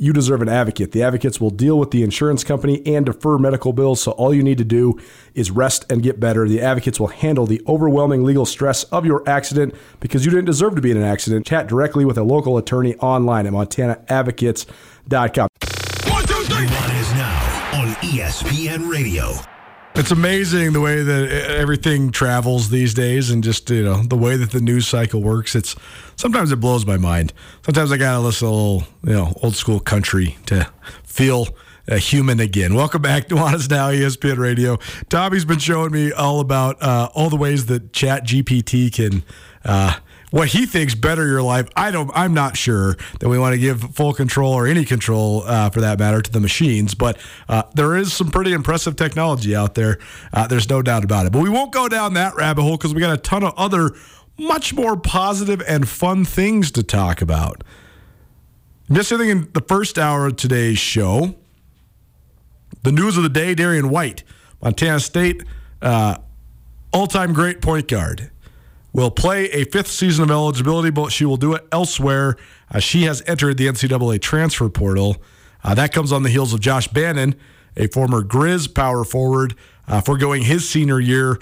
You deserve an advocate. The Advocates will deal with the insurance company and defer medical bills, so all you need to do is rest and get better. The Advocates will handle the overwhelming legal stress of your accident because you didn't deserve to be in an accident. Chat directly with a local attorney online at MontanaAdvocates.com. 1, 2, 3. That is now on ESPN Radio. It's amazing the way that everything travels these days and just, you know, the way that the news cycle works. It's sometimes it blows my mind. Sometimes I got to listen to a little, you know, old school country to feel human again. Welcome back to Honest Now, ESPN Radio. Tommy's been showing me all about all the ways that ChatGPT can what he thinks better your life. I'm not sure that we want to give full control or any control for that matter to the machines, but there is some pretty impressive technology out there. There's no doubt about it. But we won't go down that rabbit hole because we got a ton of other much more positive and fun things to talk about. Missed anything in the first hour of today's show? The news of the day: Darian White, Montana State, all-time great point guard, will play a 5th season of eligibility, but she will do it elsewhere. She has entered the NCAA transfer portal. That comes on the heels of Josh Bannon, a former Grizz power forward, foregoing his senior year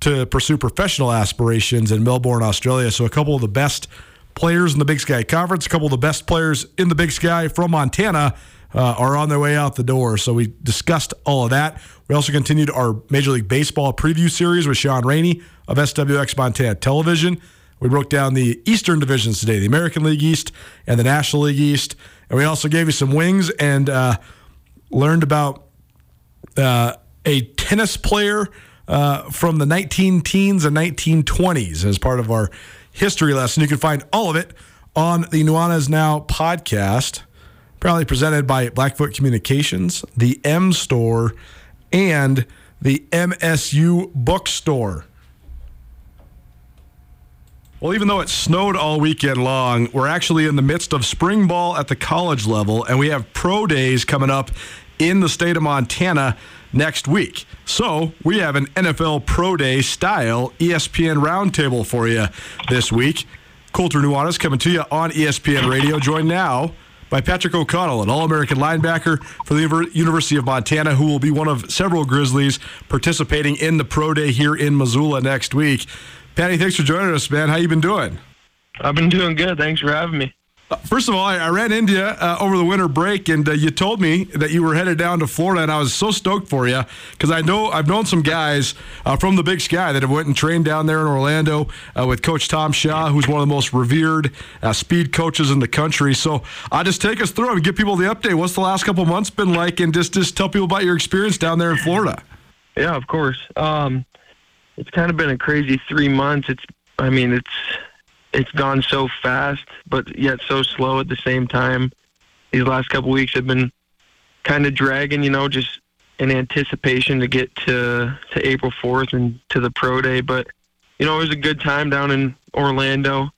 to pursue professional aspirations in Melbourne, Australia. So a couple of the best players in the Big Sky Conference, a couple of the best players in the Big Sky from Montana are on their way out the door. So we discussed all of that. We also continued our Major League Baseball preview series with Sean Rainey of SWX Montana Television. We broke down the Eastern divisions today, the American League East and the National League East. And we also gave you some wings and learned about a tennis player from the 19-teens and 1920s as part of our history lesson. You can find all of it on the Nuanas Now podcast, proudly presented by Blackfoot Communications, the M Store, and the MSU Bookstore. Well, even though it snowed all weekend long, we're actually in the midst of spring ball at the college level, and we have pro days coming up in the state of Montana next week. So we have an NFL Pro Day style ESPN roundtable for you this week. Coulter Nuanas coming to you on ESPN Radio, joined now by Patrick O'Connell, an All-American linebacker for the University of Montana, who will be one of several Grizzlies participating in the Pro Day here in Missoula next week. Patty, thanks for joining us, man. How you been doing? I've been doing good. Thanks for having me. First of all, I ran into you over the winter break, and you told me that you were headed down to Florida, and I was so stoked for you because I've known some guys from the Big Sky that have went and trained down there in Orlando with Coach Tom Shaw, who's one of the most revered speed coaches in the country. So just take us through and give people the update. What's the last couple months been like, and just tell people about your experience down there in Florida. Yeah, of course. It's kind of been a crazy 3 months. It's gone so fast, but yet so slow at the same time. These last couple weeks have been kind of dragging, just in anticipation to get to April 4th and to the pro day. But, it was a good time down in Orlando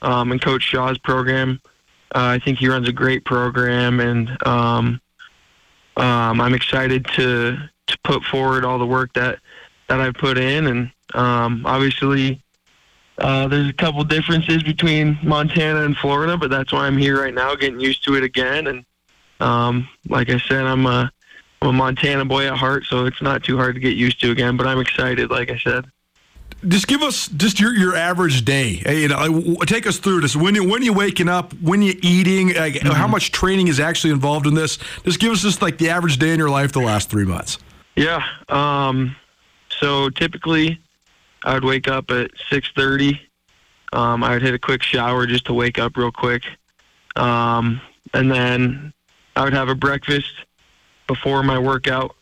and Coach Shaw's program. I think he runs a great program, and I'm excited to put forward all the work that I've put in. And obviously there's a couple differences between Montana and Florida, but that's why I'm here right now, getting used to it again. And like I said, I'm a Montana boy at heart, so it's not too hard to get used to again, but I'm excited, like I said. Just give us your average day. Take us through this. When are you waking up? When are you eating? How much training is actually involved in this? Just give us the average day in your life the last 3 months. Yeah. So typically I would wake up at 6:30. I would hit a quick shower just to wake up real quick. And then I would have a breakfast before my workout,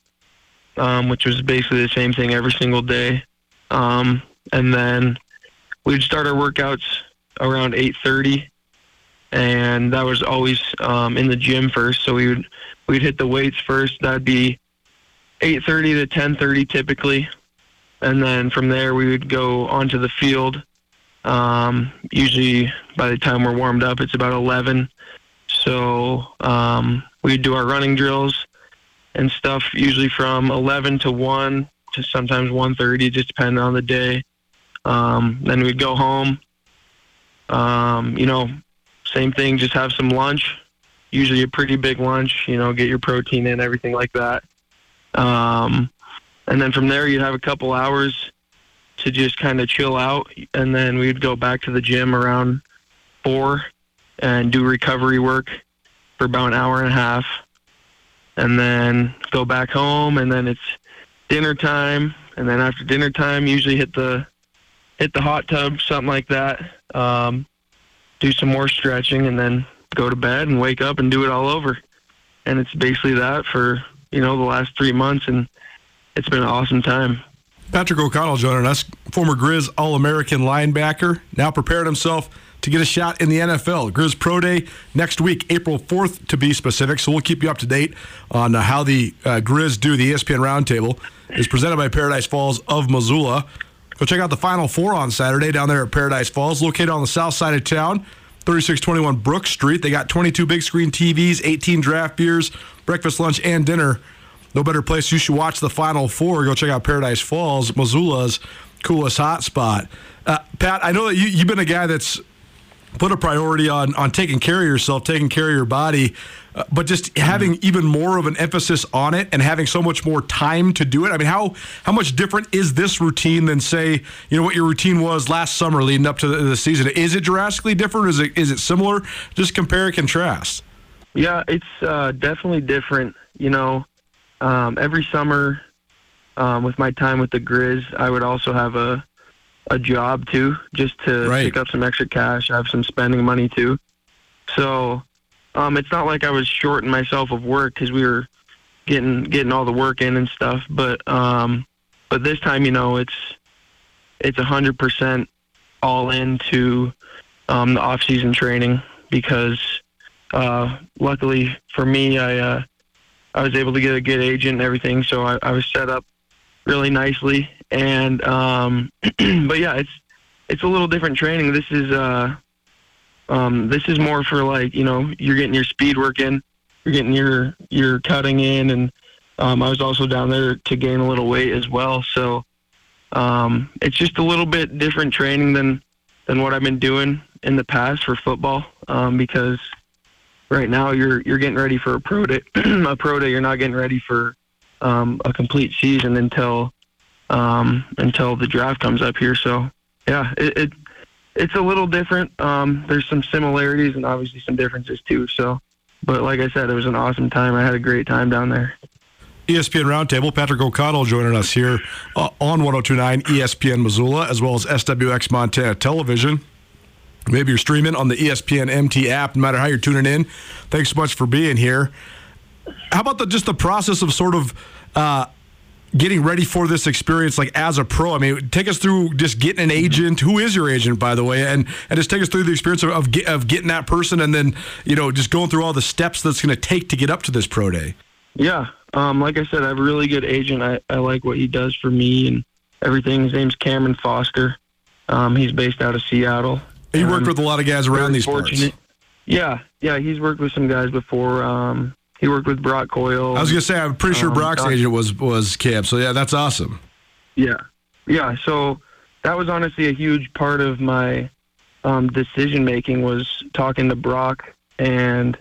which was basically the same thing every single day. And then we'd start our workouts around 8:30, and that was always in the gym first. So we'd hit the weights first. That'd be 8:30 to 10:30 typically. And then from there, we would go onto the field Usually by the time we're warmed up, it's about 11. So we do our running drills and stuff usually from 11 to 1 to sometimes 1:30, just depending on the day. Then we'd go home. Same thing, just have some lunch, usually a pretty big lunch, get your protein in, everything like that. And then from there, you'd have a couple hours to just kind of chill out. And then we'd go back to the gym around 4 and do recovery work for about an hour and a half. And then go back home, and then it's dinner time. And then after dinner time, usually hit the hot tub, something like that. Do some more stretching, and then go to bed and wake up and do it all over. And it's basically that for, the last 3 months, and it's been an awesome time. Patrick O'Connell joining us, former Grizz All-American linebacker, now prepared himself to get a shot in the NFL. Grizz Pro Day next week, April 4th to be specific, so we'll keep you up to date on how the Grizz do. The ESPN Roundtable is presented by Paradise Falls of Missoula. Go check out the Final Four on Saturday down there at Paradise Falls, located on the south side of town, 3621 Brook Street. They got 22 big screen TVs, 18 draft beers, breakfast, lunch, and dinner. No better place. You should watch the Final Four. Go check out Paradise Falls, Missoula's coolest hotspot. Pat, I know that you've been a guy that's put a priority on taking care of yourself, taking care of your body, but just having even more of an emphasis on it and having so much more time to do it. I mean, how much different is this routine than, say, what your routine was last summer leading up to the season? Is it drastically different? Is it similar? Just compare and contrast. Yeah, it's definitely different. Every summer, with my time with the Grizz, I would also have a job too, just to pick up some extra cash. I have some spending money too. So it's not like I was shorting myself of work because we were getting all the work in and stuff. But this time, it's 100% all into the off-season training because luckily for me, I was able to get a good agent and everything, so I was set up really nicely. And but yeah, it's a little different training. This is more for you're getting your speed work in, you're getting your cutting in, and I was also down there to gain a little weight as well. So it's just a little bit different training than what I've been doing in the past for football, because right now you're getting ready for a pro day. You're not getting ready for a complete season until the draft comes up here. So yeah, it's a little different. There's some similarities and obviously some differences too. So, but like I said, it was an awesome time. I had a great time down there. ESPN Roundtable, Patrick O'Connell joining us here on 102.9 ESPN Missoula, as well as SWX Montana Television. Maybe you're streaming on the ESPN MT app, no matter how you're tuning in. Thanks so much for being here. How about the process of sort of getting ready for this experience, like as a pro? I mean, take us through just getting an agent. Who is your agent, by the way? And just take us through the experience of getting that person, and then, just going through all the steps that's going to take to get up to this pro day. Yeah. Like I said, I have a really good agent. I like what he does for me and everything. His name's Cameron Foster. He's based out of Seattle. He worked with a lot of guys around these parts. Yeah, he's worked with some guys before. He worked with Brock Coyle. I was going to say, I'm pretty sure Brock's agent was Cam, so yeah, that's awesome. Yeah, so that was honestly a huge part of my decision-making, was talking to Brock and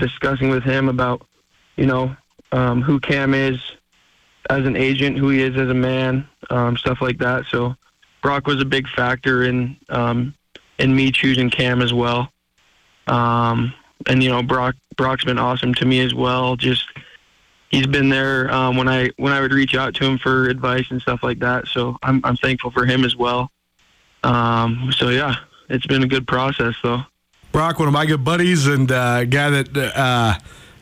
discussing with him about, who Cam is as an agent, who he is as a man, stuff like that. So Brock was a big factor in me choosing Cam as well. Brock's been awesome to me as well. Just, he's been there when I would reach out to him for advice and stuff like that. So I'm thankful for him as well. So yeah, it's been a good process though. Brock, one of my good buddies, and a guy that,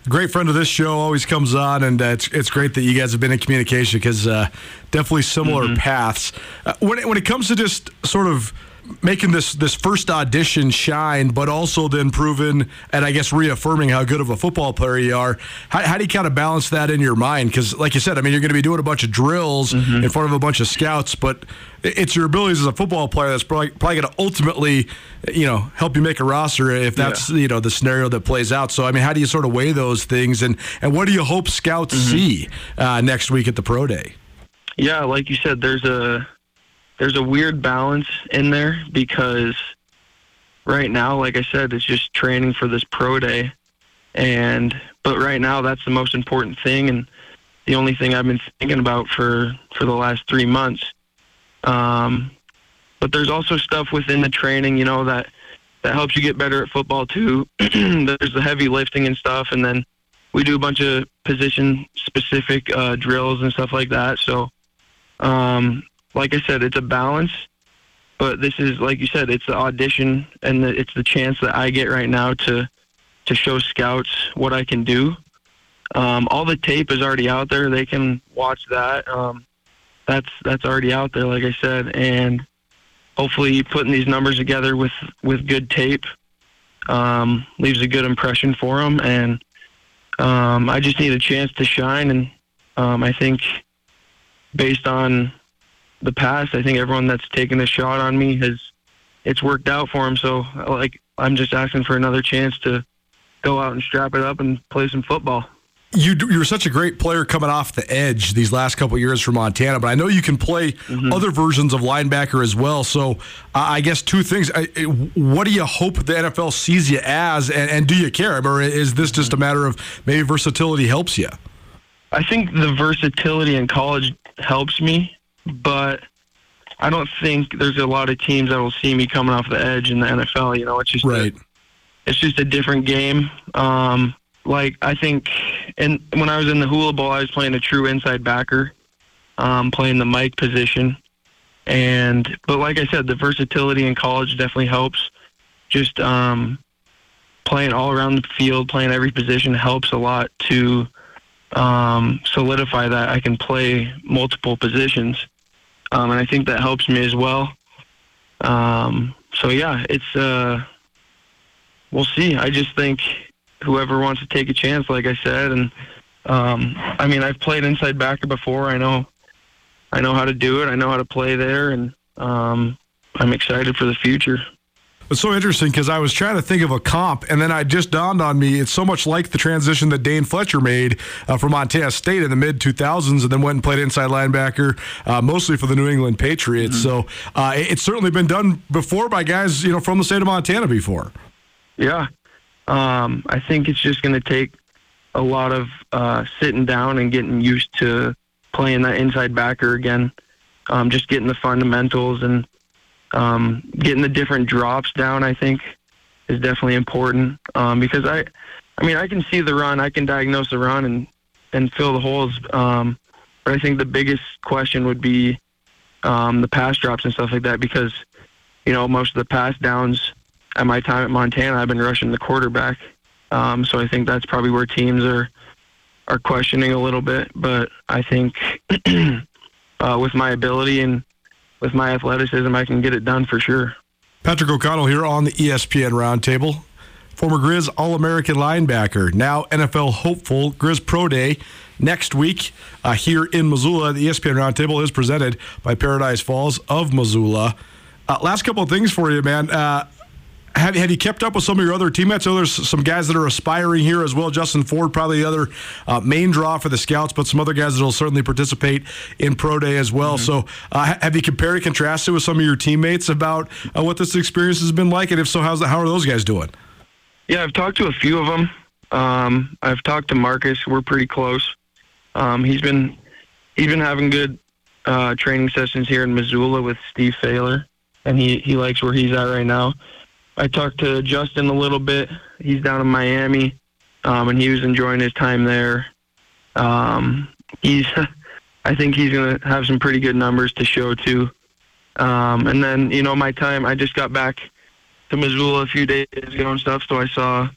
great friend of this show, always comes on, and it's great that you guys have been in communication because definitely similar paths. When it comes to just sort of making this first audition shine, but also then proving and I guess reaffirming how good of a football player you are. How do you kind of balance that in your mind? Because like you said, I mean, you're going to be doing a bunch of drills in front of a bunch of scouts, but it's your abilities as a football player that's probably going to ultimately, you know, help you make a roster if that's, you know, the scenario that plays out. So, I mean, how do you sort of weigh those things, and what do you hope scouts see next week at the Pro Day? Yeah, like you said, there's a weird balance in there because right now, like I said, it's just training for this pro day. But right now, that's the most important thing and the only thing I've been thinking about for the last 3 months. But there's also stuff within the training, you know, that helps you get better at football too. There's the heavy lifting and stuff, and then we do a bunch of position-specific drills and stuff like that. So, like I said, it's a balance, but this is, like you said, it's the audition, and it's the chance that I get right now to show scouts what I can do. All the tape is already out there. They can watch that. That's already out there, like I said, and hopefully putting these numbers together with good tape leaves a good impression for them, and I just need a chance to shine, and I think based on the past, I think everyone that's taken a shot on me it's worked out for them. So like, I'm just asking for another chance to go out and strap it up and play some football. You were such a great player coming off the edge these last couple of years for Montana, but I know you can play other versions of linebacker as well. So I guess two things. What do you hope the NFL sees you as, and do you care? Or is this just a matter of maybe versatility helps you? I think the versatility in college helps me, but I don't think there's a lot of teams that will see me coming off the edge in the NFL. You know, it's just it's just a different game. Like, I think, and when I was in the Hula Bowl, I was playing a true inside backer, playing the Mike position. But like I said, the versatility in college definitely helps. Just playing all around the field, playing every position helps a lot to solidify that I can play multiple positions. And I think that helps me as well. So, yeah, it's we'll see. I just think whoever wants to take a chance, like I said, and I mean, I've played inside backer before. I know how to do it. I know how to play there, and I'm excited for the future. It's so interesting because I was trying to think of a comp, and then it just dawned on me it's so much like the transition that Dane Fletcher made from Montana State in the mid-2000s and then went and played inside linebacker, mostly for the New England Patriots. So it's certainly been done before by guys, you know, from the state of Montana before. Yeah. I think it's just going to take a lot of sitting down and getting used to playing that inside backer again, just getting the fundamentals and getting the different drops down, I think, is definitely important because, I mean, I can see the run. I can diagnose the run and fill the holes, but I think the biggest question would be the pass drops and stuff like that because, you know, most of the pass downs – at my time at Montana, I've been rushing the quarterback. So I think that's probably where teams are questioning a little bit. But I think with my ability and with my athleticism, I can get it done for sure. Patrick O'Connell here on the ESPN Roundtable. Former Grizz All-American linebacker, now NFL hopeful, Grizz Pro Day next week here in Missoula. The ESPN Roundtable is presented by Paradise Falls of Missoula. Last couple of things for you, man. Have you kept up with some of your other teammates? I know there's some guys that are aspiring here as well. Justin Ford, probably the other main draw for the scouts, but some other guys that will certainly participate in Pro Day as well. So have you compared and contrasted with some of your teammates about what this experience has been like? And if so, how are those guys doing? Yeah, I've talked to a few of them. I've talked to Marcus. We're pretty close. He's been having good training sessions here in Missoula with Steve Failer, and he likes where he's at right now. I talked to Justin a little bit. He's down in Miami, and he was enjoying his time there. I think he's going to have some pretty good numbers to show, too. And then, you know, my time, I just got back to Missoula a few days ago and stuff, so I saw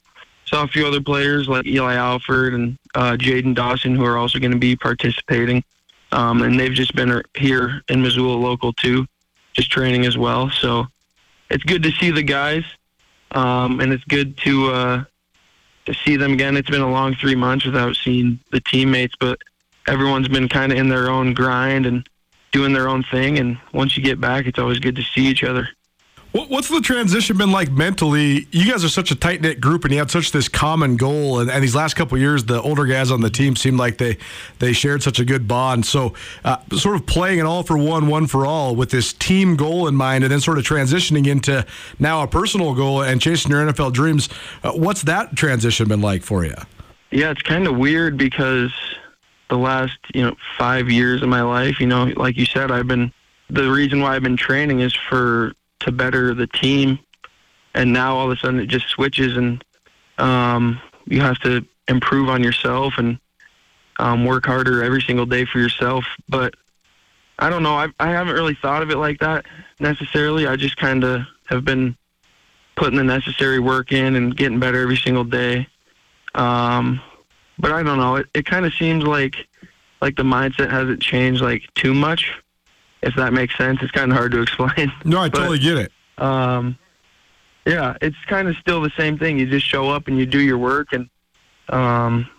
a few other players like Eli Alford and Jaden Dawson, who are also going to be participating. And they've just been here in Missoula local, too, just training as well. So it's good to see the guys, and it's good to see them again. It's been a long 3 months without seeing the teammates, but everyone's been kind of in their own grind and doing their own thing. And once you get back, it's always good to see each other. What's the transition been like mentally? You guys are such a tight-knit group, and you had such this common goal. And these last couple of years, the older guys on the team seemed like they shared such a good bond. So sort of playing an all-for-one, one-for-all with this team goal in mind, and then sort of transitioning into now a personal goal and chasing your NFL dreams. What's that transition been like for you? Yeah, it's kind of weird because the last 5 years of my life, like you said, the reason why I've been training is to better the team, and now all of a sudden it just switches, and you have to improve on yourself and work harder every single day for yourself. But I don't know, I haven't really thought of it like that necessarily. I just kind of have been putting the necessary work in and getting better every single day. But I don't know, it kind of seems like the mindset hasn't changed too much, if that makes sense. It's kind of hard to explain. No, I totally get it. Yeah, it's kind of still the same thing. You just show up and you do your work, and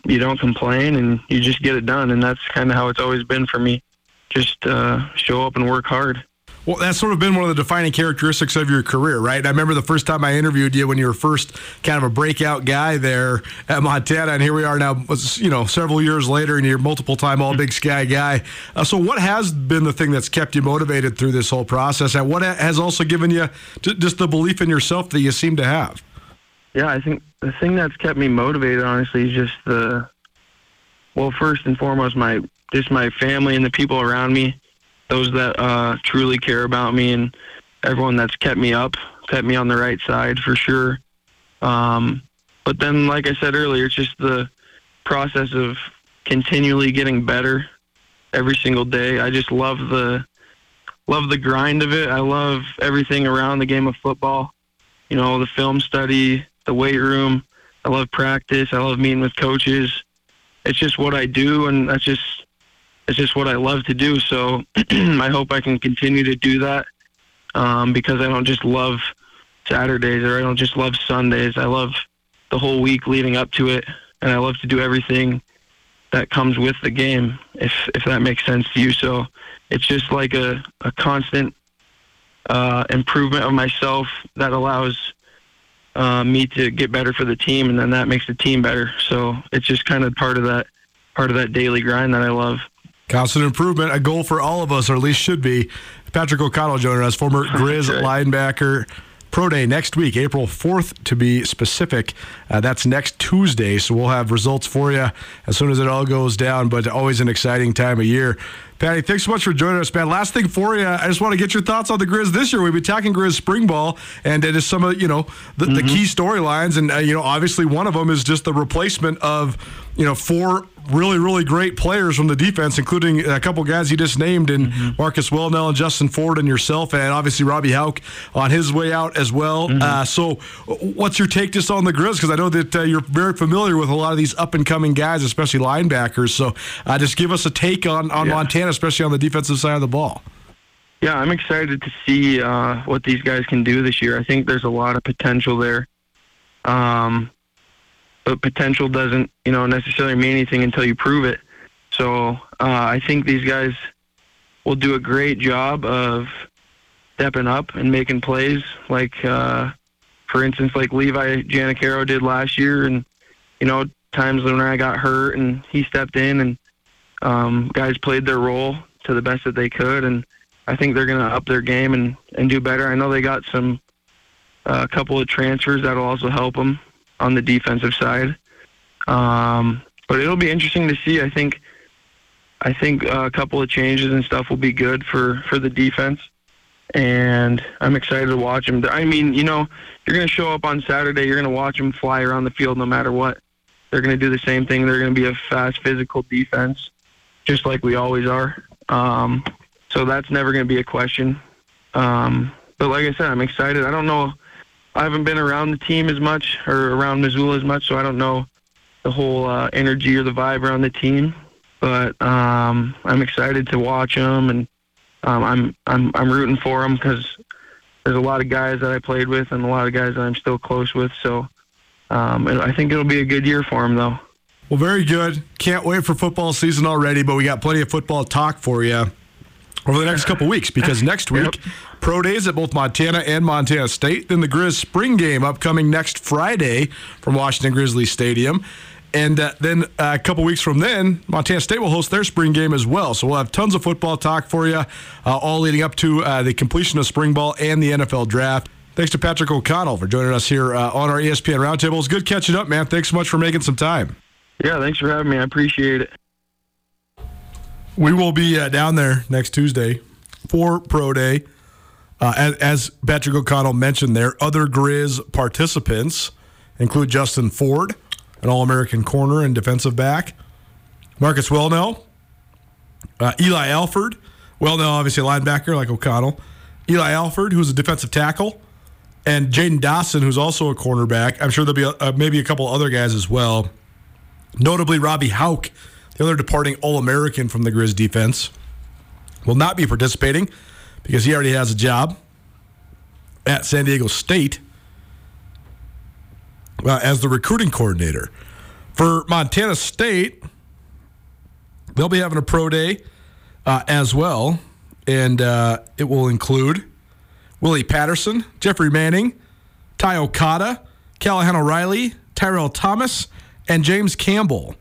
you don't complain, and you just get it done. And that's kind of how it's always been for me. Just show up and work hard. Well, that's sort of been one of the defining characteristics of your career, right? I remember the first time I interviewed you when you were first kind of a breakout guy there at Montana, and here we are now, several years later, and you're multiple-time All-Big Sky guy. So what has been the thing that's kept you motivated through this whole process, and what has also given you just the belief in yourself that you seem to have? Yeah, I think the thing that's kept me motivated, honestly, is just first and foremost, my family and the people around me. Those that truly care about me, and everyone that's kept me up, kept me on the right side for sure. But then, like I said earlier, it's just the process of continually getting better every single day. I just love the grind of it. I love everything around the game of football. The film study, the weight room. I love practice. I love meeting with coaches. It's just what I do, and that's just... It's just what I love to do, so I hope I can continue to do that because I don't just love Saturdays or I don't just love Sundays. I love the whole week leading up to it, and I love to do everything that comes with the game, if that makes sense to you. So it's just like a constant improvement of myself that allows me to get better for the team, and then that makes the team better. So it's just kind of part of that daily grind that I love. Constant improvement, a goal for all of us, or at least should be. Patrick O'Connell joining us, former Grizz linebacker. Pro Day next week, April 4th, to be specific. That's next Tuesday, so we'll have results for you as soon as it all goes down, but always an exciting time of year. Patty, thanks so much for joining us, man. Last thing for you, I just want to get your thoughts on the Grizz this year. We've been talking Grizz spring ball, and it is some of the key storylines, and obviously one of them is just the replacement of four really, really great players from the defense, including a couple guys you just named, and Marcus Welnel and Justin Ford and yourself, and obviously Robbie Hauk on his way out as well. So what's your take just on the Grizz? Because I know that you're very familiar with a lot of these up-and-coming guys, especially linebackers. So just give us a take on Montana, especially on the defensive side of the ball. Yeah, I'm excited to see what these guys can do this year. I think there's a lot of potential there. But potential doesn't, necessarily mean anything until you prove it. So I think these guys will do a great job of stepping up and making plays. For instance, Levi Janicaro did last year, and, times when I got hurt and he stepped in, and guys played their role to the best that they could. And I think they're going to up their game and do better. I know they got a couple of transfers that'll also help them on the defensive side. But it'll be interesting to see. I think a couple of changes and stuff will be good for the defense, and I'm excited to watch them. I mean, you're going to show up on Saturday, you're going to watch them fly around the field no matter what. They're going to do the same thing. They're going to be a fast, physical defense, just like we always are. So that's never going to be a question. But like I said, I'm excited. I don't know. I haven't been around the team as much, or around Missoula as much, so I don't know the whole energy or the vibe around the team. But I'm excited to watch them, and I'm rooting for them because there's a lot of guys that I played with and a lot of guys that I'm still close with. So and I think it'll be a good year for him, though. Well, very good. Can't wait for football season already, but we got plenty of football talk for you over the next couple weeks, because next week, pro days at both Montana and Montana State, then the Grizz spring game upcoming next Friday from Washington Grizzly Stadium. And then a couple weeks from then, Montana State will host their spring game as well. So we'll have tons of football talk for you, all leading up to the completion of spring ball and the NFL draft. Thanks to Patrick O'Connell for joining us here on our ESPN Roundtable. It's good catching up, man. Thanks so much for making some time. Yeah, thanks for having me. I appreciate it. We will be down there next Tuesday for Pro Day. As Patrick O'Connell mentioned there, other Grizz participants include Justin Ford, an All-American corner and defensive back, Marcus Welnel, Eli Alford. Welnel, obviously a linebacker like O'Connell. Eli Alford, who's a defensive tackle, and Jaden Dawson, who's also a cornerback. I'm sure there'll be maybe a couple other guys as well, notably Robbie Hauk, the other departing All-American from the Grizz defense, will not be participating because he already has a job at San Diego State as the recruiting coordinator. For Montana State, they'll be having a pro day as well, and it will include Willie Patterson, Jeffrey Manning, Ty Okada, Callahan O'Reilly, Tyrell Thomas, and James Campbell.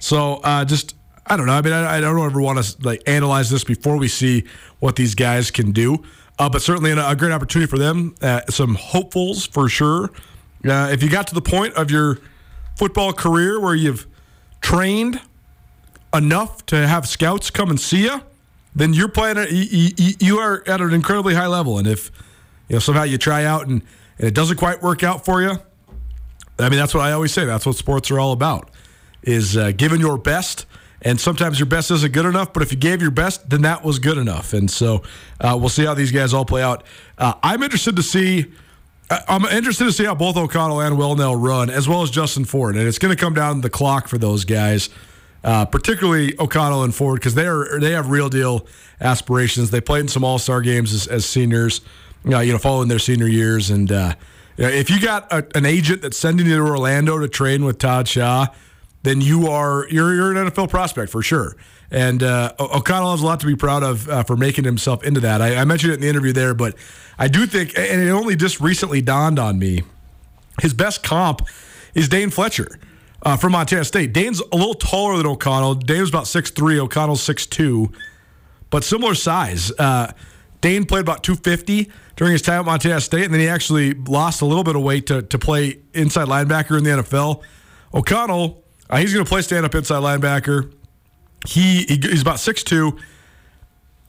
So just, I don't know. I mean, I don't ever want to analyze this before we see what these guys can do. But certainly a great opportunity for them. Some hopefuls for sure. If you got to the point of your football career where you've trained enough to have scouts come and see you, then you're playing. You are at an incredibly high level. And if somehow you try out and it doesn't quite work out for you, I mean, that's what I always say. That's what sports are all about, is giving your best. And sometimes your best isn't good enough, but if you gave your best, then that was good enough. And so we'll see how these guys all play out. I'm interested to see how both O'Connell and Welnel run, as well as Justin Ford. And it's going to come down the clock for those guys, particularly O'Connell and Ford, because they have real deal aspirations. They played in some all-star games as seniors, following their senior years. And if you got an agent that's sending you to Orlando to train with Todd Shaw, then you're an NFL prospect for sure. And O'Connell has a lot to be proud of for making himself into that. I mentioned it in the interview there, but I do think, and it only just recently dawned on me, his best comp is Dane Fletcher from Montana State. Dane's a little taller than O'Connell. Dane's about 6'3", O'Connell's 6'2", but similar size. Dane played about 250 during his time at Montana State, and then he actually lost a little bit of weight to play inside linebacker in the NFL. O'Connell, he's going to play stand-up inside linebacker. He's about 6'2",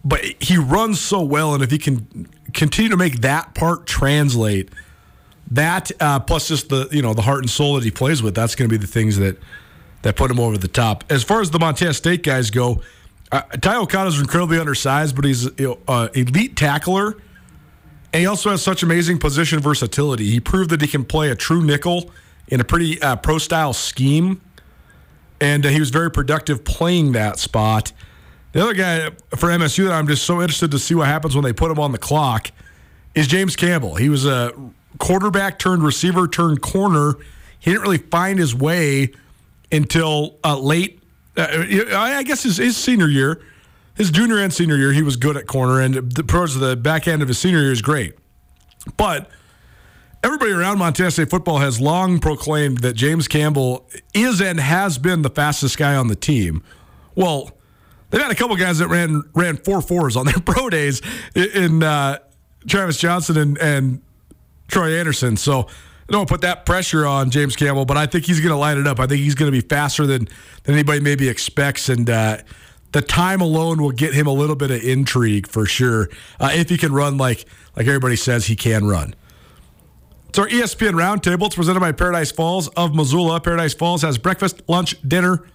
but he runs so well, and if he can continue to make that part translate, that plus just the heart and soul that he plays with, that's going to be the things that put him over the top. As far as the Montana State guys go, Ty Okada's incredibly undersized, but he's elite tackler, and he also has such amazing position versatility. He proved that he can play a true nickel in a pretty pro-style scheme. And he was very productive playing that spot. The other guy for MSU that I'm just so interested to see what happens when they put him on the clock is James Campbell. He was a quarterback turned receiver turned corner. He didn't really find his way until late. I guess his senior year, his junior and senior year, he was good at corner. And towards the back end of his senior year is great. But everybody around Montana State football has long proclaimed that James Campbell is and has been the fastest guy on the team. Well, they've had a couple guys that ran 4.4s on their pro days in Travis Johnson and Troy Anderson. So I don't put that pressure on James Campbell, but I think he's going to light it up. I think he's going to be faster than anybody maybe expects, and the time alone will get him a little bit of intrigue for sure, if he can run like everybody says he can run. It's our ESPN Roundtable. It's presented by Paradise Falls of Missoula. Paradise Falls has breakfast, lunch, dinner.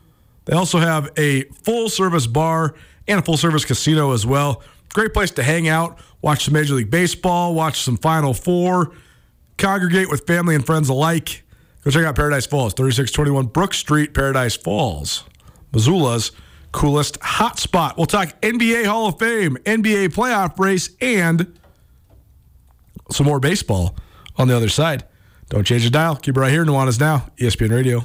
They also have a full-service bar and a full-service casino as well. Great place to hang out, watch some Major League Baseball, watch some Final Four, congregate with family and friends alike. Go check out Paradise Falls, 3621 Brook Street, Paradise Falls, Missoula's coolest hotspot. We'll talk NBA Hall of Fame, NBA playoff race, and some more baseball on the other side. Don't change the dial. Keep it right here. Nuanas Now, ESPN Radio.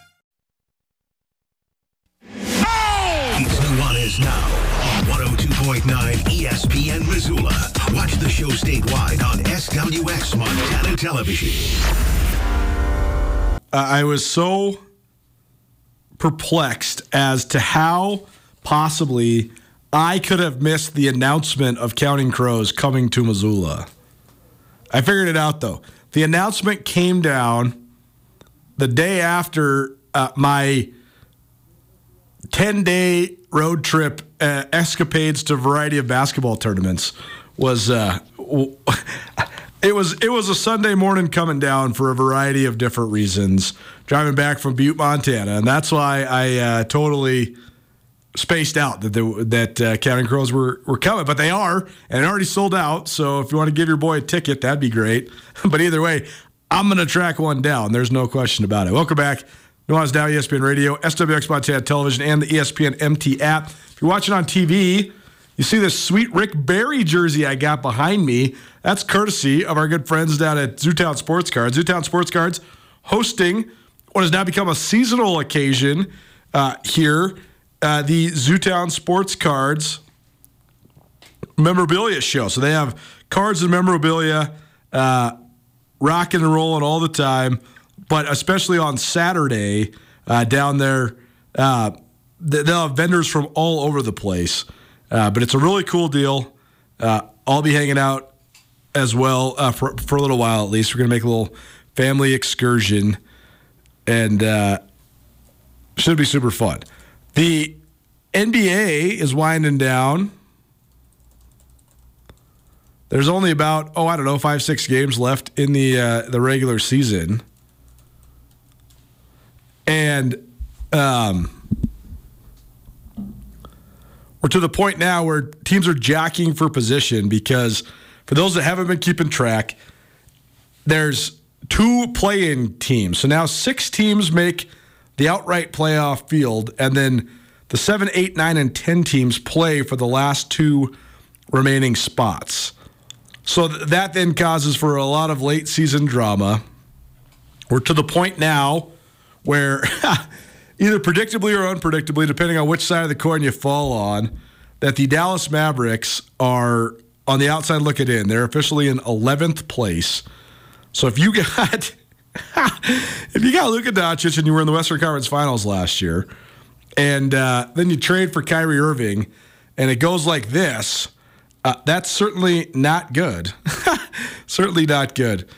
Now on 102.9 ESPN Missoula. Watch the show statewide on SWX Montana Television. I was so perplexed as to how possibly I could have missed the announcement of Counting Crows coming to Missoula. I figured it out, though. The announcement came down the day after my 10-day road trip escapades to a variety of basketball tournaments was it was a Sunday morning coming down for a variety of different reasons, driving back from Butte, Montana, and that's why I totally spaced out that Counting Crows were coming, but they are, and it already sold out, so if you want to give your boy a ticket, that'd be great. But either way, I'm going to track one down. There's no question about it. Welcome back. Nuanas Now, ESPN Radio, SWX Montana Television, and the ESPN MT app. If you're watching on TV, you see this sweet Rick Barry jersey I got behind me. That's courtesy of our good friends down at Zootown Sports Cards. Zootown Sports Cards hosting what has now become a seasonal occasion here. The Zootown Sports Cards memorabilia show. So they have cards and memorabilia rocking and rolling all the time. But especially on Saturday down there, they'll have vendors from all over the place. But it's a really cool deal. I'll be hanging out as well for a little while at least. We're going to make a little family excursion, and should be super fun. The NBA is winding down. There's only about, 5-6 games left in the regular season. And we're to the point now where teams are jockeying for position because, for those that haven't been keeping track, there's two play-in teams. So now 6 teams make the outright playoff field, and then the 7, 8, 9, and 10 teams play for the last 2 remaining spots. So that then causes for a lot of late-season drama. We're to the point now where either predictably or unpredictably, depending on which side of the coin you fall on, that the Dallas Mavericks are on the outside looking in. They're officially in 11th place. So if you got Luka Doncic and you were in the Western Conference Finals last year, and then you trade for Kyrie Irving, and it goes like this, that's certainly not good. Certainly not good.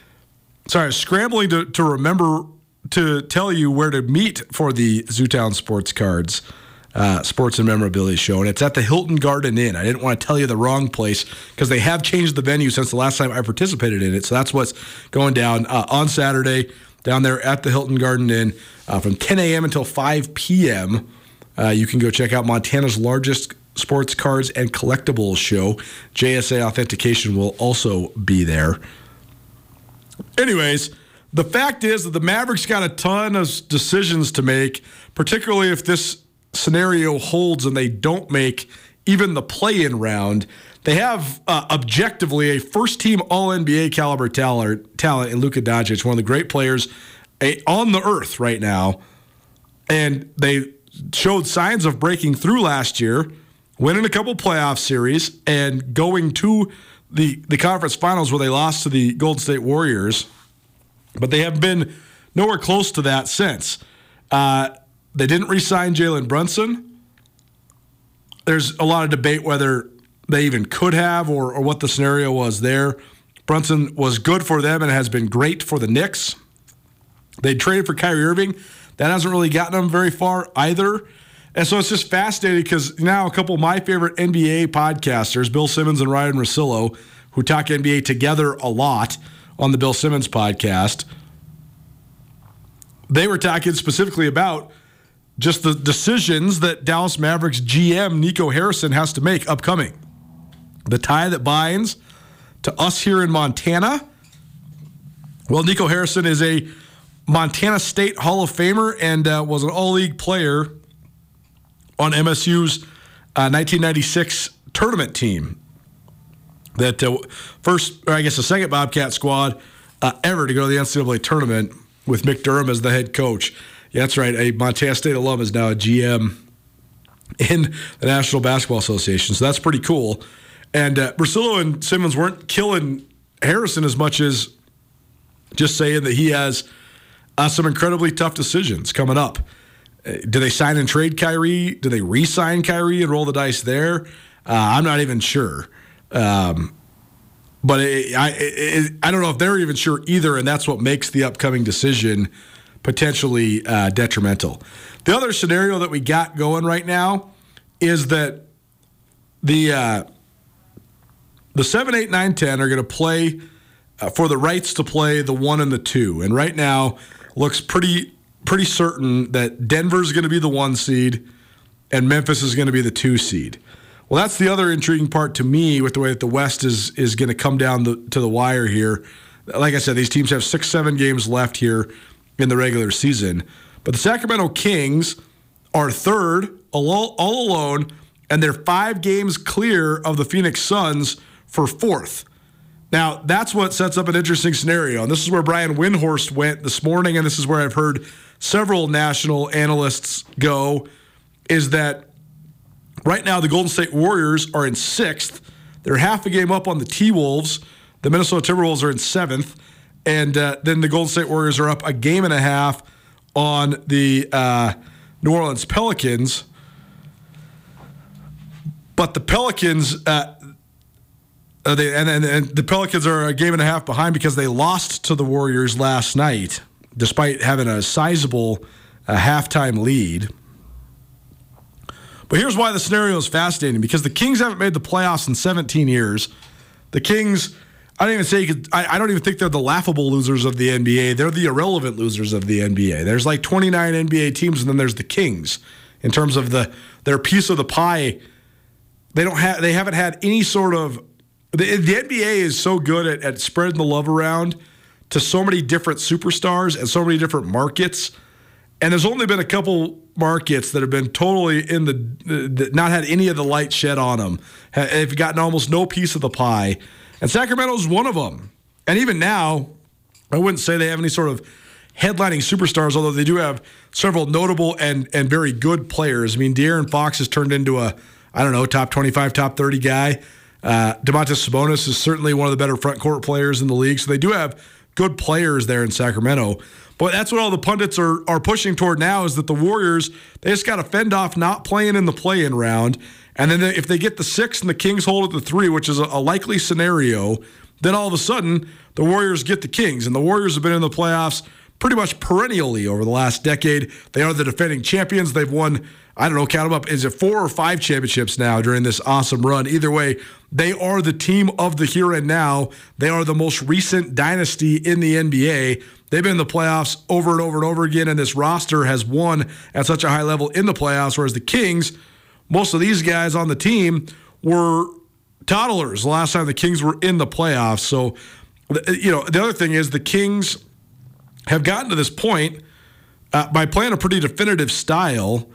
Sorry, I was scrambling to remember to tell you where to meet for the Zootown Sports Cards Sports and Memorabilia Show, and it's at the Hilton Garden Inn. I didn't want to tell you the wrong place because they have changed the venue since the last time I participated in it, so that's what's going down on Saturday down there at the Hilton Garden Inn from 10 a.m. until 5 p.m. You can go check out Montana's largest sports cards and collectibles show. JSA Authentication will also be there. Anyways, the fact is that the Mavericks got a ton of decisions to make, particularly if this scenario holds and they don't make even the play-in round. They have objectively a first-team All-NBA caliber talent in Luka Doncic, one of the great players on the earth right now. And they showed signs of breaking through last year, winning a couple playoff series, and going to the conference finals where they lost to the Golden State Warriors. But they have been nowhere close to that since. They didn't re-sign Jalen Brunson. There's a lot of debate whether they even could have or what the scenario was there. Brunson was good for them and has been great for the Knicks. They traded for Kyrie Irving. That hasn't really gotten them very far either. And so it's just fascinating because now a couple of my favorite NBA podcasters, Bill Simmons and Ryan Russillo, who talk NBA together a lot on the Bill Simmons podcast, they were talking specifically about just the decisions that Dallas Mavericks GM Nico Harrison has to make upcoming. The tie that binds to us here in Montana. Well, Nico Harrison is a Montana State Hall of Famer and was an all-league player on MSU's 1996 tournament team. That the second Bobcat squad ever to go to the NCAA tournament with Mick Durham as the head coach. Yeah, that's right. A Montana State alum is now a GM in the National Basketball Association. So that's pretty cool. And Russillo and Simmons weren't killing Harrison as much as just saying that he has some incredibly tough decisions coming up. Do they sign and trade Kyrie? Do they re-sign Kyrie and roll the dice there? I'm not even sure. But I don't know if they're even sure either, and that's what makes the upcoming decision potentially detrimental. The other scenario that we got going right now is that the 7, 8, 9, 10 are going to play for the rights to play the 1 and the 2. And right now looks pretty certain that Denver's going to be the 1 seed and Memphis is going to be the 2 seed. Well, that's the other intriguing part to me with the way that the West is going to come down to the wire here. Like I said, these teams have 6-7 games left here in the regular season. But the Sacramento Kings are third, all alone, and they're 5 games clear of the Phoenix Suns for fourth. Now, that's what sets up an interesting scenario, and this is where Brian Windhorst went this morning, and this is where I've heard several national analysts go, is that right now the Golden State Warriors are in 6th. They're half a game up on the T-Wolves. The Minnesota Timberwolves are in 7th. And then the Golden State Warriors are up a game and a half on the New Orleans Pelicans. But the Pelicans, the Pelicans are a game and a half behind because they lost to the Warriors last night, despite having a sizable halftime lead. But here's why the scenario is fascinating, because the Kings haven't made the playoffs in 17 years. The Kings, I don't even think they're the laughable losers of the NBA. They're the irrelevant losers of the NBA. There's like 29 NBA teams, and then there's the Kings in terms of their piece of the pie. They haven't had any sort of the NBA is so good at spreading the love around to so many different superstars and so many different markets. And there's only been a couple markets that have been totally not had any of the light shed on them. They've gotten almost no piece of the pie. And Sacramento's one of them. And even now, I wouldn't say they have any sort of headlining superstars, although they do have several notable and very good players. I mean, De'Aaron Fox has turned into top 25, top 30 guy. Domantas Sabonis is certainly one of the better front court players in the league. So they do have good players there in Sacramento. But that's what all the pundits are pushing toward now, is that the Warriors, they just got to fend off not playing in the play-in round. And then if they get the 6 and the Kings hold at the 3, which is a likely scenario, then all of a sudden the Warriors get the Kings. And the Warriors have been in the playoffs pretty much perennially over the last decade. They are the defending champions. They've won, count them up, is it 4 or 5 championships now during this awesome run? Either way, they are the team of the here and now. They are the most recent dynasty in the NBA. They've been in the playoffs over and over and over again, and this roster has won at such a high level in the playoffs, whereas the Kings, most of these guys on the team were toddlers the last time the Kings were in the playoffs. So, the other thing is the Kings have gotten to this point by playing a pretty definitive style.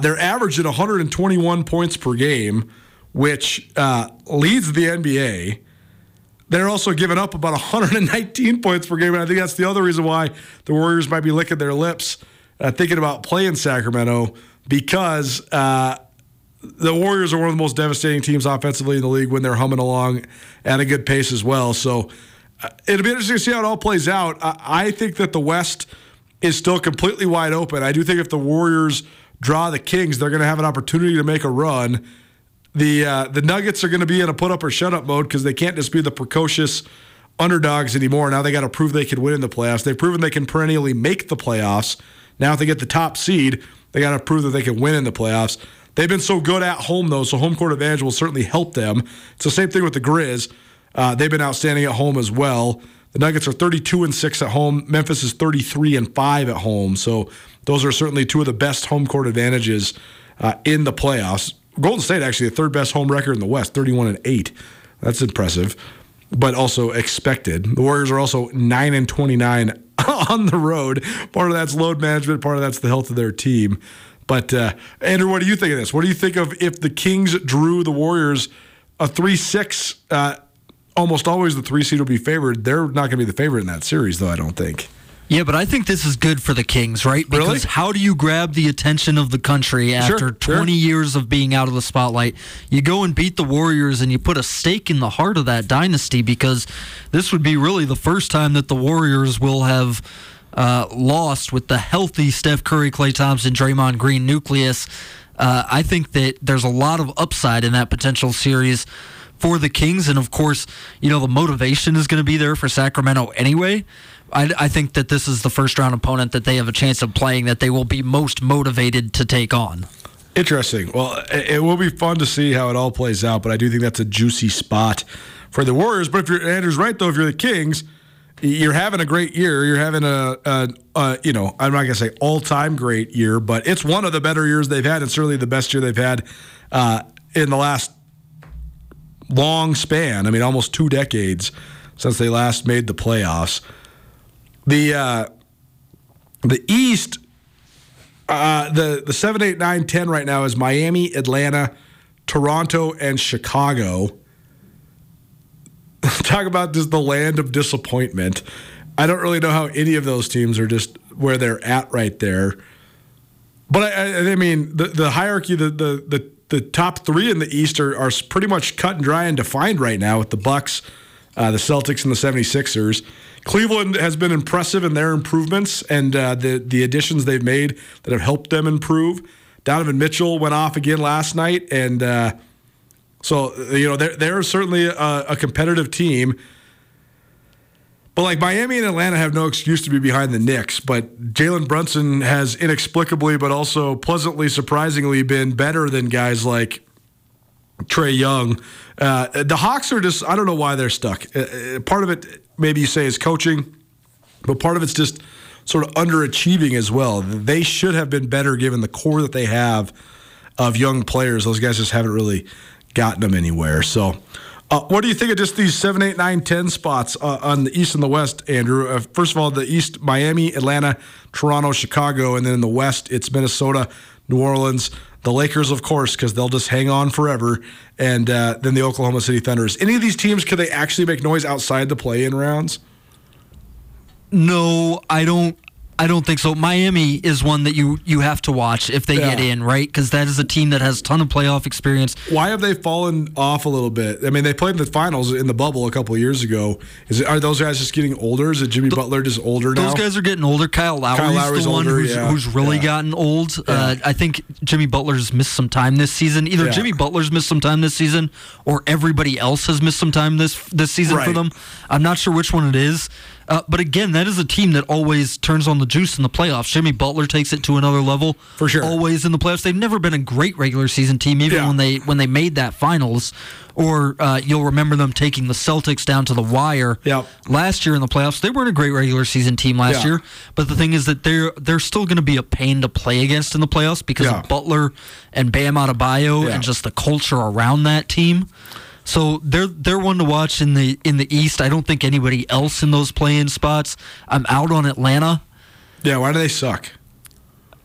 They're averaging 121 points per game, which leads the NBA. They're also giving up about 119 points per game, and I think that's the other reason why the Warriors might be licking their lips thinking about playing Sacramento, because the Warriors are one of the most devastating teams offensively in the league when they're humming along at a good pace as well. So it'll be interesting to see how it all plays out. I think that the West is still completely wide open. I do think if the Warriors draw the Kings, they're going to have an opportunity to make a run. The Nuggets are going to be in a put-up-or-shut-up mode because they can't just be the precocious underdogs anymore. Now they got to prove they can win in the playoffs. They've proven they can perennially make the playoffs. Now if they get the top seed, They got to prove that they can win in the playoffs. They've been so good at home, though, so home court advantage will certainly help them. It's the same thing with the Grizz. They've been outstanding at home as well. The Nuggets are 32-6 at home. Memphis is 33-5 at home. So those are certainly two of the best home court advantages in the playoffs. Golden State, actually, the third best home record in the West, 31-8. That's impressive, but also expected. The Warriors are also 9-29 on the road. Part of that's load management. Part of that's the health of their team. But, Andrew, what do you think of this? What do you think of if the Kings drew the Warriors a 3-6? Almost always the three seed will be favored. They're not going to be the favorite in that series, though, I don't think. Yeah, but I think this is good for the Kings, right? Because really? How do you grab the attention of the country after 20 years of being out of the spotlight? You go and beat the Warriors, and you put a stake in the heart of that dynasty, because this would be really the first time that the Warriors will have lost with the healthy Steph Curry, Klay Thompson, Draymond Green nucleus. I think that there's a lot of upside in that potential series for the Kings, and of course, you know, the motivation is going to be there for Sacramento anyway. I think that this is the first-round opponent that they have a chance of playing that they will be most motivated to take on. Interesting. Well, it will be fun to see how it all plays out, but I do think that's a juicy spot for the Warriors. But if you're Andrew's right, though, if you're the Kings, you're having a great year. You're having a I'm not going to say all-time great year, but it's one of the better years they've had, and certainly the best year they've had in the last long span. I mean, almost 2 decades since they last made the playoffs. The East, the 7, 8, 9, 10 right now is Miami, Atlanta, Toronto, and Chicago. Talk about just the land of disappointment. I don't really know how any of those teams are just where they're at right there. But, I mean, the hierarchy, the top three in the East are pretty much cut and dry and defined right now with the Bucks, the Celtics, and the 76ers. Cleveland has been impressive in their improvements and the additions they've made that have helped them improve. Donovan Mitchell went off again last night, and so you know they're certainly a competitive team. But like Miami and Atlanta have no excuse to be behind the Knicks. But Jalen Brunson has inexplicably, but also pleasantly, surprisingly, been better than guys like Trae Young. The Hawks are just—I don't know why they're stuck. Part of it, maybe you say, is coaching, but part of it's just sort of underachieving as well. They should have been better given the core that they have of young players. Those guys just haven't really gotten them anywhere. So what do you think of just these 7, 8, 9, 10 spots on the East and the West, Andrew? First of all, the East, Miami, Atlanta, Toronto, Chicago, and then in the West, it's Minnesota, New Orleans, the Lakers, of course, because they'll just hang on forever, and then the Oklahoma City Thunder. Any of these teams, could they actually make noise outside the play-in rounds? No, I don't think so. Miami is one that you have to watch if they get in, right? Because that is a team that has a ton of playoff experience. Why have they fallen off a little bit? I mean, they played in the finals in the bubble a couple of years ago. Are those guys just getting older? Is it Jimmy Butler just older now? Those guys are getting older. Kyle Lowry's the one older, who's really gotten old. Yeah. I think Jimmy Butler's missed some time this season. Either Jimmy Butler's missed some time this season or everybody else has missed some time this season for them. I'm not sure which one it is. But again, that is a team that always turns on the juice in the playoffs. Jimmy Butler takes it to another level. For sure. Always in the playoffs. They've never been a great regular season team, even when they made that finals. Or you'll remember them taking the Celtics down to the wire last year in the playoffs. They weren't a great regular season team last year. But the thing is that they're still going to be a pain to play against in the playoffs because of Butler and Bam Adebayo and just the culture around that team. So they're one to watch in the East. I don't think anybody else in those play-in spots. I'm out on Atlanta. Yeah, why do they suck?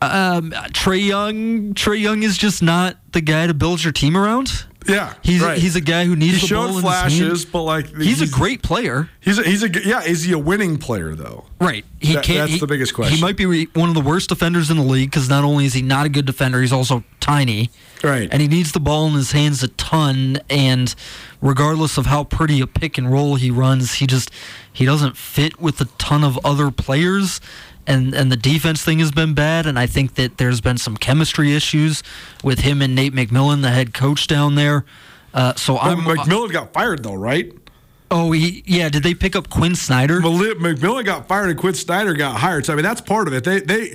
Trae Young is just not the guy to build your team around. Yeah, he's a guy who needs the ball in his hand. He showed flashes, but like he's a great player. Is he a winning player though? Right. That's the biggest question. He might be one of the worst defenders in the league because not only is he not a good defender, he's also tiny. Right. And he needs the ball in his hands a ton. And regardless of how pretty a pick and roll he runs, he doesn't fit with a ton of other players. And the defense thing has been bad, and I think that there's been some chemistry issues with him and Nate McMillan, the head coach down there. McMillan got fired, though, right? Oh, did they pick up Quinn Snyder? McMillan got fired and Quinn Snyder got hired. So, I mean, that's part of it. They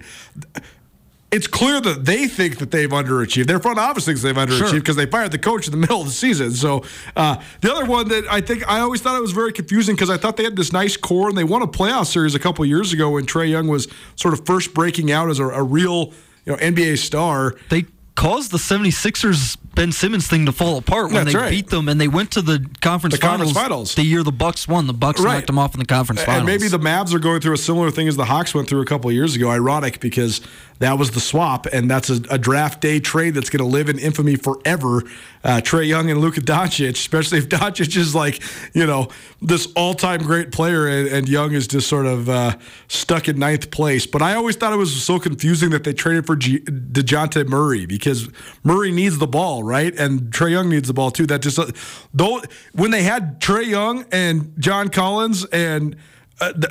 it's clear that they think that they've underachieved. Their front office thinks they've underachieved because they fired the coach in the middle of the season. So the other one that I think I always thought it was very confusing because I thought they had this nice core and they won a playoff series a couple years ago when Trae Young was sort of first breaking out as a real NBA star. They caused the 76ers Ben Simmons thing to fall apart when they beat them, and they went to the conference finals the year the Bucks won. The Bucks knocked them off in the conference finals. And maybe the Mavs are going through a similar thing as the Hawks went through a couple of years ago. Ironic, because that was the swap, and that's a draft day trade that's going to live in infamy forever. Trae Young and Luka Doncic, especially if Doncic is like, this all-time great player, and Young is just sort of stuck in ninth place. But I always thought it was so confusing that they traded for DeJounte Murray, because Murray needs the ball, right? And Trae Young needs the ball too. That just though when they had Trae Young and John Collins and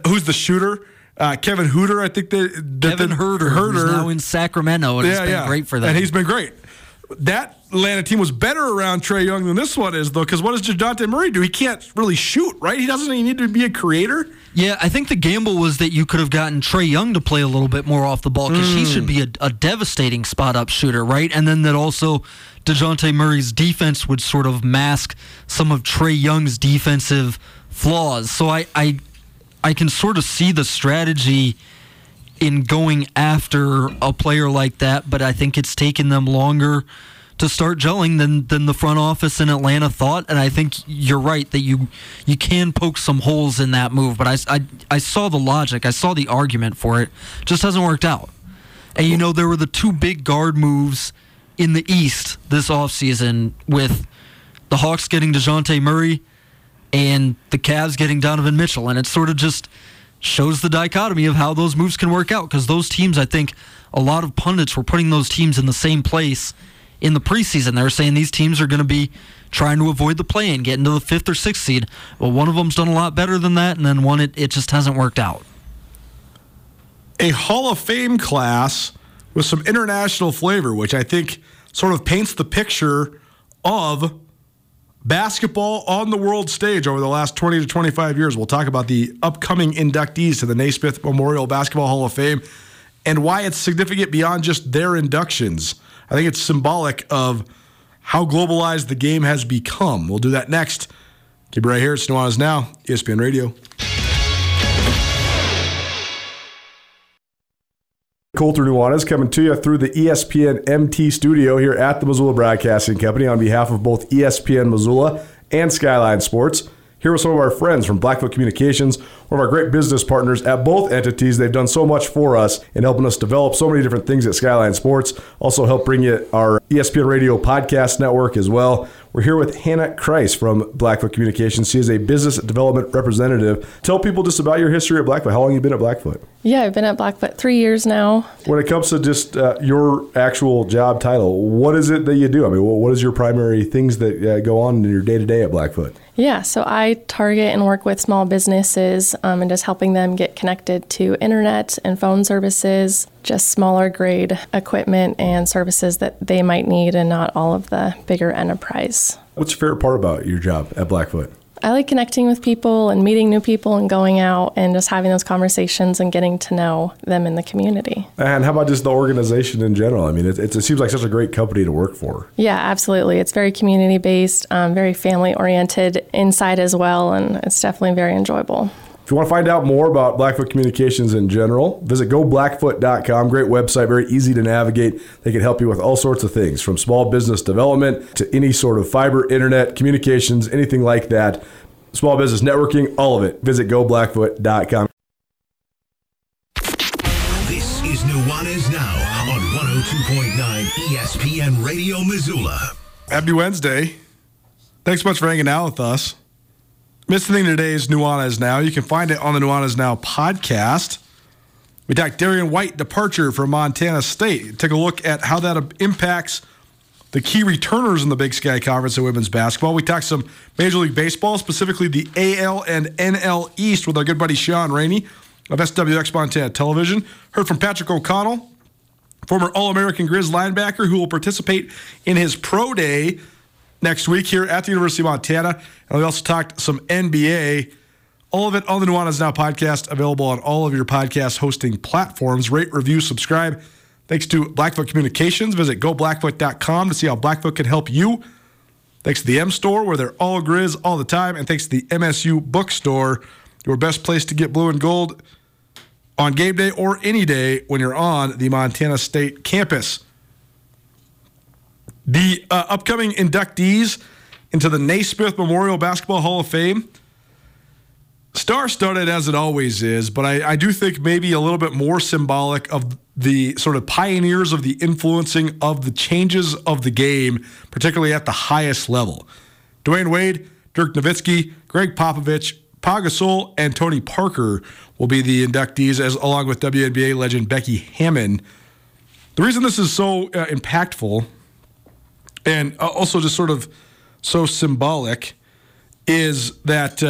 who's the shooter? Kevin Huerter, I think Kevin Huerter is now in Sacramento and has been great for them. And he's been great. That Atlanta team was better around Trae Young than this one is, though, because what does DeJounte Murray do? He can't really shoot, right? He doesn't need to be a creator. Yeah, I think the gamble was that you could have gotten Trae Young to play a little bit more off the ball because he should be a devastating spot-up shooter, right? And then that also DeJounte Murray's defense would sort of mask some of Trae Young's defensive flaws. So I can sort of see the strategy in going after a player like that, but I think it's taken them longer to start gelling than the front office in Atlanta thought, and I think you're right that you can poke some holes in that move, but I saw the logic. I saw the argument for it. Just hasn't worked out. And there were the two big guard moves in the East this offseason with the Hawks getting DeJounte Murray and the Cavs getting Donovan Mitchell, and it sort of just shows the dichotomy of how those moves can work out, because those teams, I think a lot of pundits were putting those teams in the same place in the preseason. They were saying these teams are going to be trying to avoid the play-in, get into the 5th or 6th seed. Well, one of them's done a lot better than that, and then one, it just hasn't worked out. A Hall of Fame class with some international flavor, which I think sort of paints the picture of basketball on the world stage over the last 20 to 25 years. We'll talk about the upcoming inductees to the Naismith Memorial Basketball Hall of Fame and why it's significant beyond just their inductions. I think it's symbolic of how globalized the game has become. We'll do that next. Keep it right here. It's Nuanas Now, ESPN Radio. Coulter Nuanas coming to you through the ESPN MT studio here at the Missoula Broadcasting Company on behalf of both ESPN Missoula and Skyline Sports. Here with some of our friends from Blackfoot Communications, one of our great business partners at both entities. They've done so much for us in helping us develop so many different things at Skyline Sports. Also help bring you our ESPN Radio podcast network as well. We're here with Hannah Kreis from Blackfoot Communications. She is a business development representative. Tell people just about your history at Blackfoot. How long have you been at Blackfoot? Yeah, I've been at Blackfoot 3 years now. When it comes to just your actual job title, what is it that you do? I mean, what is your primary things that go on in your day-to-day at Blackfoot? Yeah, so I target and work with small businesses and just helping them get connected to internet and phone services, just smaller grade equipment and services that they might need and not all of the bigger enterprise. What's your favorite part about your job at Blackfoot? I like connecting with people and meeting new people and going out and just having those conversations and getting to know them in the community. And how about just the organization in general? I mean, it seems like such a great company to work for. Yeah, absolutely. It's very community-based, very family-oriented inside as well, and it's definitely very enjoyable. If you want to find out more about Blackfoot Communications in general, visit goblackfoot.com. Great website, very easy to navigate. They can help you with all sorts of things, from small business development to any sort of fiber, internet, communications, anything like that. Small business networking, all of it. Visit goblackfoot.com. This is Nuanas Now on 102.9 ESPN Radio Missoula. Happy Wednesday. Thanks so much for hanging out with us. Missed the thing today is Nuanas Now. You can find it on the Nuanas Now podcast. We talked Darian White departure from Montana State. Take a look at how that impacts the key returners in the Big Sky Conference in women's basketball. We talked some Major League Baseball, specifically the AL and NL East with our good buddy Sean Rainey of SWX Montana Television. Heard from Patrick O'Connell, former All-American Grizz linebacker who will participate in his pro day next week here at the University of Montana. And we also talked some NBA. All of it on the Nuanas Now podcast, available on all of your podcast hosting platforms. Rate, review, subscribe. Thanks to Blackfoot Communications. Visit goblackfoot.com to see how Blackfoot can help you. Thanks to the M Store, where they're all Grizz all the time. And thanks to the MSU Bookstore, your best place to get blue and gold on game day or any day when you're on the Montana State campus. The upcoming inductees into the Naismith Memorial Basketball Hall of Fame, star-studded as it always is, but I do think maybe a little bit more symbolic of the sort of pioneers of the influencing of the changes of the game, particularly at the highest level. Dwayne Wade, Dirk Nowitzki, Greg Popovich, Pau Gasol, and Tony Parker will be the inductees, as along with WNBA legend Becky Hammon. The reason this is so impactful and also just sort of so symbolic is that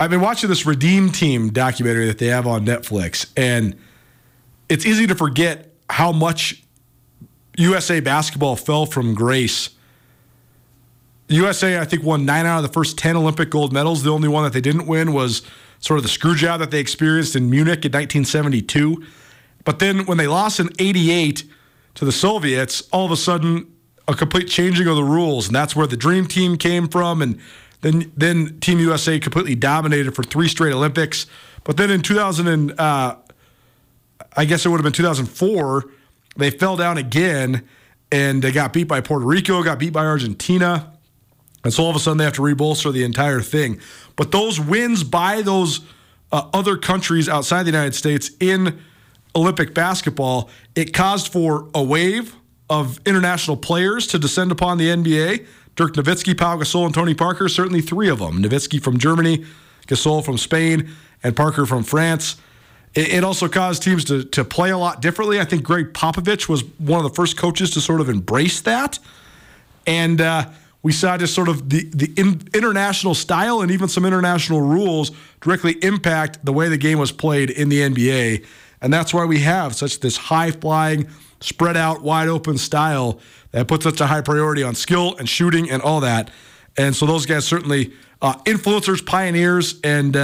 I've been watching this Redeem Team documentary that they have on Netflix, and it's easy to forget how much USA basketball fell from grace. USA, I think, won 9 out of the first 10 Olympic gold medals. The only one that they didn't win was sort of the screw job that they experienced in Munich in 1972. But then when they lost in 88 to the Soviets, all of a sudden a complete changing of the rules, and that's where the Dream Team came from, and then Team USA completely dominated for 3 straight Olympics. But then in 2004, they fell down again, and they got beat by Puerto Rico, got beat by Argentina, and so all of a sudden they have to rebolster the entire thing. But those wins by those other countries outside the United States in Olympic basketball, it caused for a wave of international players to descend upon the NBA. Dirk Nowitzki, Pau Gasol, and Tony Parker, certainly 3 of them. Nowitzki from Germany, Gasol from Spain, and Parker from France. It also caused teams to play a lot differently. I think Greg Popovich was one of the first coaches to sort of embrace that. And we saw just sort of the international style and even some international rules directly impact the way the game was played in the NBA. And that's why we have such this high-flying, spread out, wide open style that puts such a high priority on skill and shooting and all that. And so those guys certainly influencers, pioneers, and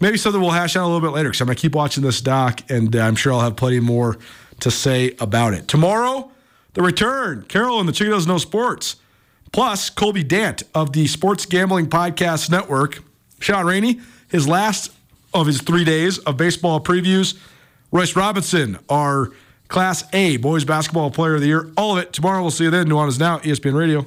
maybe something we'll hash out a little bit later because I'm going to keep watching this doc, and I'm sure I'll have plenty more to say about it. Tomorrow, the return, Carol and the Chicken Doesn't Know Sports, plus Colby Dant of the Sports Gambling Podcast Network, Sean Rainey, his last of his 3 days of baseball previews, Royce Robinson, our Class A Boys Basketball Player of the Year. All of it tomorrow. We'll see you then. Nuanas Now, ESPN Radio.